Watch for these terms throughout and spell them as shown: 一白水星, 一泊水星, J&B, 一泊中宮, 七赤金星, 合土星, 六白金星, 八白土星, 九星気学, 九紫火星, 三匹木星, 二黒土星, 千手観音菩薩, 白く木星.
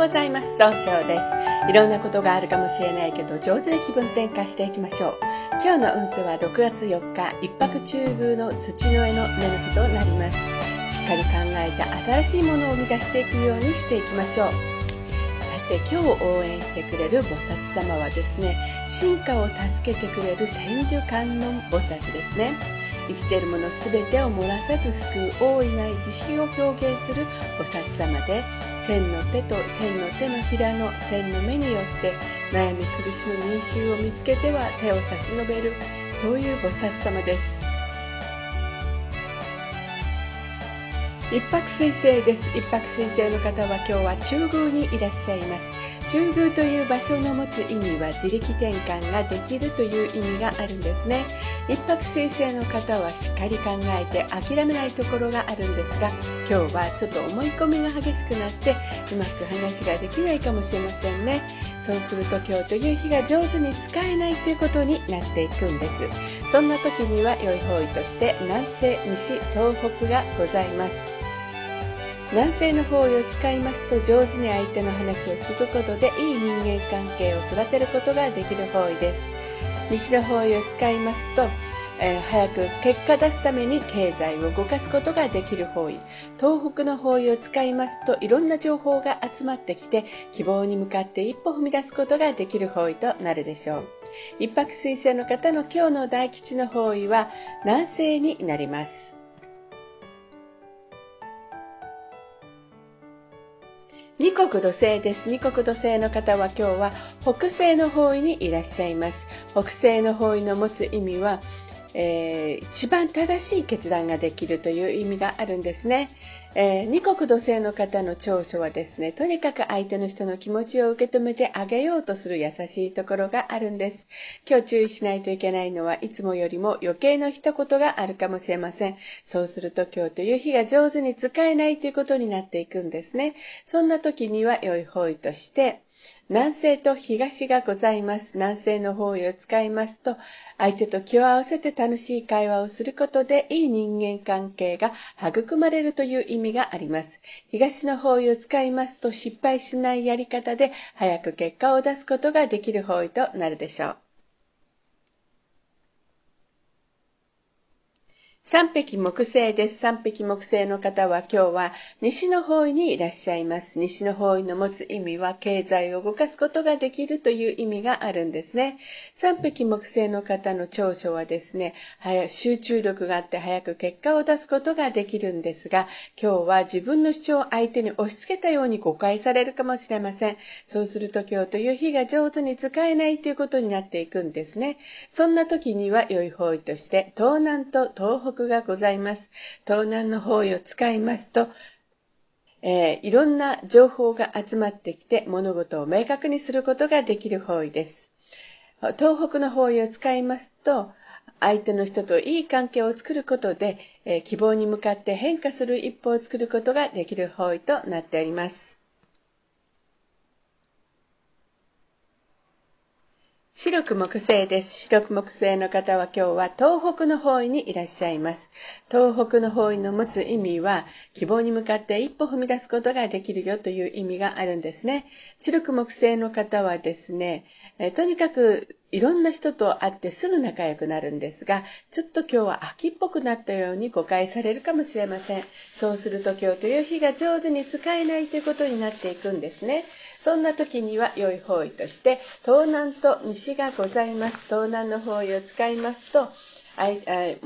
ございます。総称です。いろんなことがあるかもしれないけど、上手に気分転換していきましょう。今日の運勢は6月4日、一泊中宮の土の絵の恵みとなります。しっかり考えて新しいものを生み出していくようにしていきましょう。で、今日応援してくれる菩薩様はですね、進化を助けてくれる千手観音菩薩ですね。生きているものすべてを漏らさず救う大いなる慈悲を表現する菩薩様で、千の手と千の手のひらの千の目によって悩み苦しむ民衆を見つけては手を差し伸べる、そういう菩薩様です。一泊水星です。一泊水星の方は今日は中宮にいらっしゃいます。中宮という場所の持つ意味は自力転換ができるという意味があるんですね。一泊水星の方はしっかり考えて諦めないところがあるんですが、今日はちょっと思い込みが激しくなってうまく話ができないかもしれませんね。そうすると今日という日が上手に使えないということになっていくんです。そんな時には良い方位として南西、西、東北がございます。南西の方位を使いますと、上手に相手の話を聞くことでいい人間関係を育てることができる方位です。西の方位を使いますと、早く結果出すために経済を動かすことができる方位。東北の方位を使いますと、いろんな情報が集まってきて希望に向かって一歩踏み出すことができる方位となるでしょう。一泊水星の方の今日の大吉の方位は南西になります。二黒土星です。二黒土星の方は今日は北西の方位にいらっしゃいます。北西の方位の持つ意味は、一番正しい決断ができるという意味があるんですね。二黒土星の方の長所はですね、とにかく相手の人の気持ちを受け止めてあげようとする優しいところがあるんです。今日注意しないといけないのは、いつもよりも余計な一言があるかもしれません。そうすると今日という日が上手に使えないということになっていくんですね。そんな時には良い方位として南西と東がございます。南西の方位を使いますと、相手と気を合わせて楽しい会話をすることでいい人間関係が育まれるという意味があります。東の方位を使いますと、失敗しないやり方で早く結果を出すことができる方位となるでしょう。三匹木星です。三匹木星の方は今日は西の方位にいらっしゃいます。西の方位の持つ意味は、経済を動かすことができるという意味があるんですね。三匹木星の方の長所はですね、集中力があって早く結果を出すことができるんですが、今日は自分の主張を相手に押し付けたように誤解されるかもしれません。そうすると今日という日が上手に使えないということになっていくんですね。そんな時には良い方位として東南と東北がございます。東南の方位を使いますと、いろんな情報が集まってきて物事を明確にすることができる方位です。東北の方位を使いますと、相手の人といい関係を作ることで、希望に向かって変化する一歩を作ることができる方位となっております。白く木星です。白く木星の方は今日は東北の方位にいらっしゃいます。東北の方位の持つ意味は、希望に向かって一歩踏み出すことができるよという意味があるんですね。白く木星の方はですね、とにかくいろんな人と会ってすぐ仲良くなるんですが、ちょっと今日は秋っぽくなったように誤解されるかもしれません。そうすると今日という日が上手に使えないということになっていくんですね。そんな時には良い方位として東南と西がございます。東南の方位を使いますと、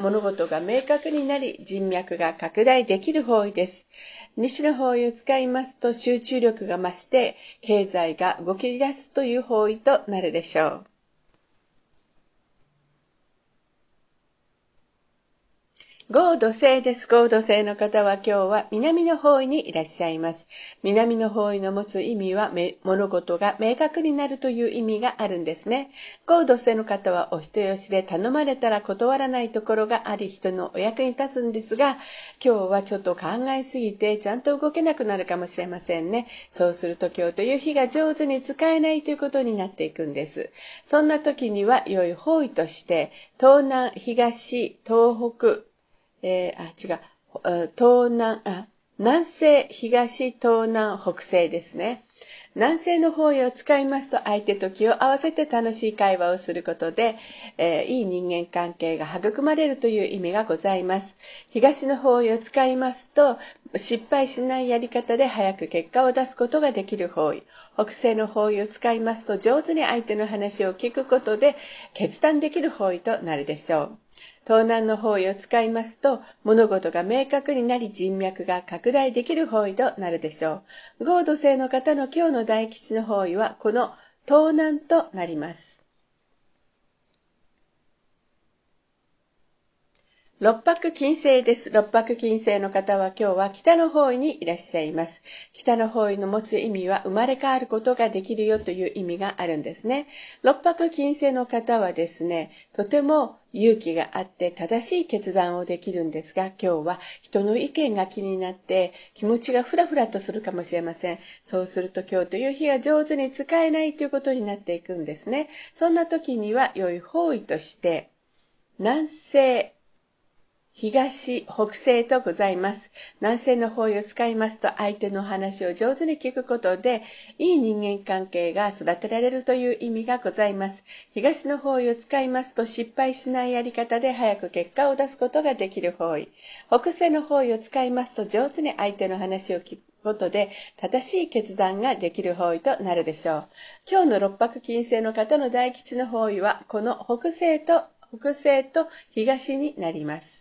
物事が明確になり人脈が拡大できる方位です。西の方位を使いますと、集中力が増して経済が動き出すという方位となるでしょう。合土星です。合土星の方は今日は南の方位にいらっしゃいます。南の方位の持つ意味は、物事が明確になるという意味があるんですね。合土星の方はお人よしで、頼まれたら断らないところがあり、人のお役に立つんですが、今日はちょっと考えすぎてちゃんと動けなくなるかもしれませんね。そうすると今日という日が上手に使えないということになっていくんです。そんな時には良い方位として東南、東、東北、南西、東南、北西ですね。南西の方位を使いますと、相手と気を合わせて楽しい会話をすることで、いい人間関係が育まれるという意味がございます。東の方位を使いますと、失敗しないやり方で早く結果を出すことができる方位。北西の方位を使いますと、上手に相手の話を聞くことで決断できる方位となるでしょう。東南の方位を使いますと、物事が明確になり人脈が拡大できる方位となるでしょう。合土星の方の今日の大吉の方位はこの東南となります。六白金星です。六白金星の方は今日は北の方位にいらっしゃいます。北の方位の持つ意味は、生まれ変わることができるよという意味があるんですね。六白金星の方はですね、とても勇気があって正しい決断をできるんですが、今日は人の意見が気になって気持ちがフラフラとするかもしれません。そうすると今日という日が上手に使えないということになっていくんですね。そんな時には良い方位として南西、東、北西とございます。南西の方位を使いますと、相手の話を上手に聞くことで、いい人間関係が育てられるという意味がございます。東の方位を使いますと、失敗しないやり方で早く結果を出すことができる方位。北西の方位を使いますと、上手に相手の話を聞くことで正しい決断ができる方位となるでしょう。今日の六白金星の方の大吉の方位は、この北西と東になります。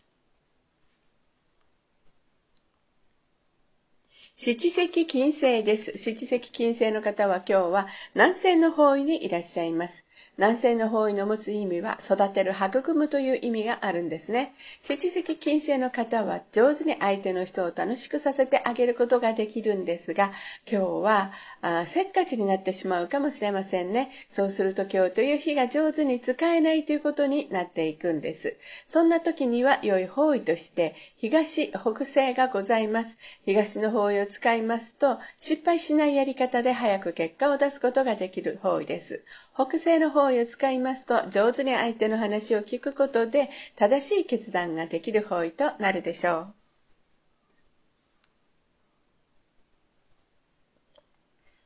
七赤金星です。七赤金星の方は今日は南西の方位にいらっしゃいます。南西の方位の持つ意味は、育てる、育むという意味があるんですね。七赤金星の方は上手に相手の人を楽しくさせてあげることができるんですが、今日はせっかちになってしまうかもしれませんね。そうすると今日という日が上手に使えないということになっていくんです。そんな時には良い方位として東、北西がございます。東の方位を使いますと、失敗しないやり方で早く結果を出すことができる方位です。北西の方位を使いますと、上手に相手の話を聞くことで正しい決断ができる方位となるでしょう。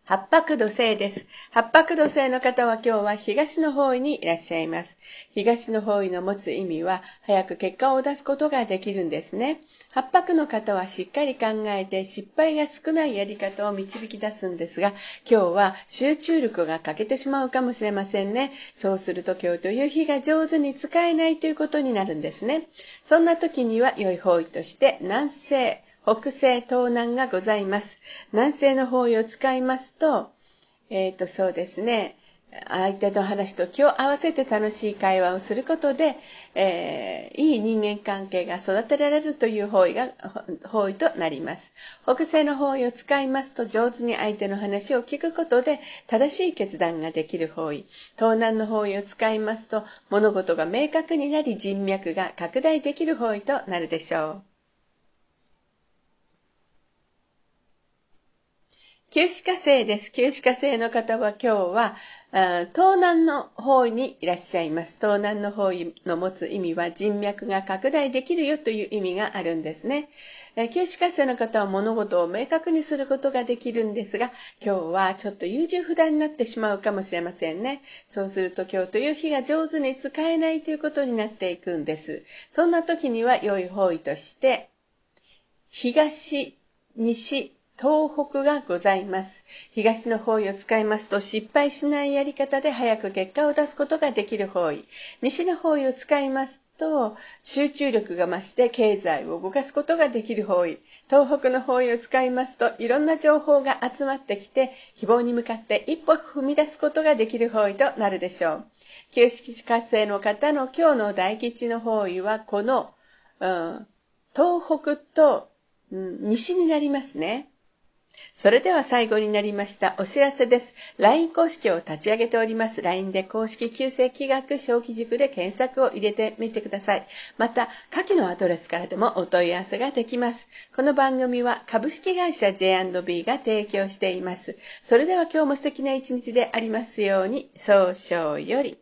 八白土星です。八白土星の方は今日は東の方位にいらっしゃいます。東の方位の持つ意味は、早く結果を出すことができるんですね。八白の方はしっかり考えて失敗が少ないやり方を導き出すんですが、今日は集中力が欠けてしまうかもしれませんね。そうすると今日という日が上手に使えないということになるんですね。そんな時には良い方位として南西、北西、東南がございます。南西の方位を使いますと、そうですね、相手の話と気を合わせて楽しい会話をすることで、いい人間関係が育てられるという方位となります。北西の方位を使いますと、上手に相手の話を聞くことで正しい決断ができる方位。東南の方位を使いますと、物事が明確になり人脈が拡大できる方位となるでしょう。九紫火星です。九紫火星の方は今日は東南の方位にいらっしゃいます。東南の方位の持つ意味は、人脈が拡大できるよという意味があるんですね。九紫火星の方は物事を明確にすることができるんですが、今日はちょっと優柔不断になってしまうかもしれませんね。そうすると今日という日が上手に使えないということになっていくんです。そんな時には良い方位として、東、西、東北がございます。東の方位を使いますと、失敗しないやり方で早く結果を出すことができる方位。西の方位を使いますと、集中力が増して経済を動かすことができる方位。東北の方位を使いますと、いろんな情報が集まってきて、希望に向かって一歩踏み出すことができる方位となるでしょう。九紫火星の方の今日の大吉の方位は、この、東北と、西になりますね。それでは最後になりましたお知らせです。 LINE 公式を立ち上げております。 LINE で公式九星気学小規塾で検索を入れてみてください。また下記のアドレスからでもお問い合わせができます。この番組は株式会社 J&B が提供しています。それでは今日も素敵な一日でありますように。早々より。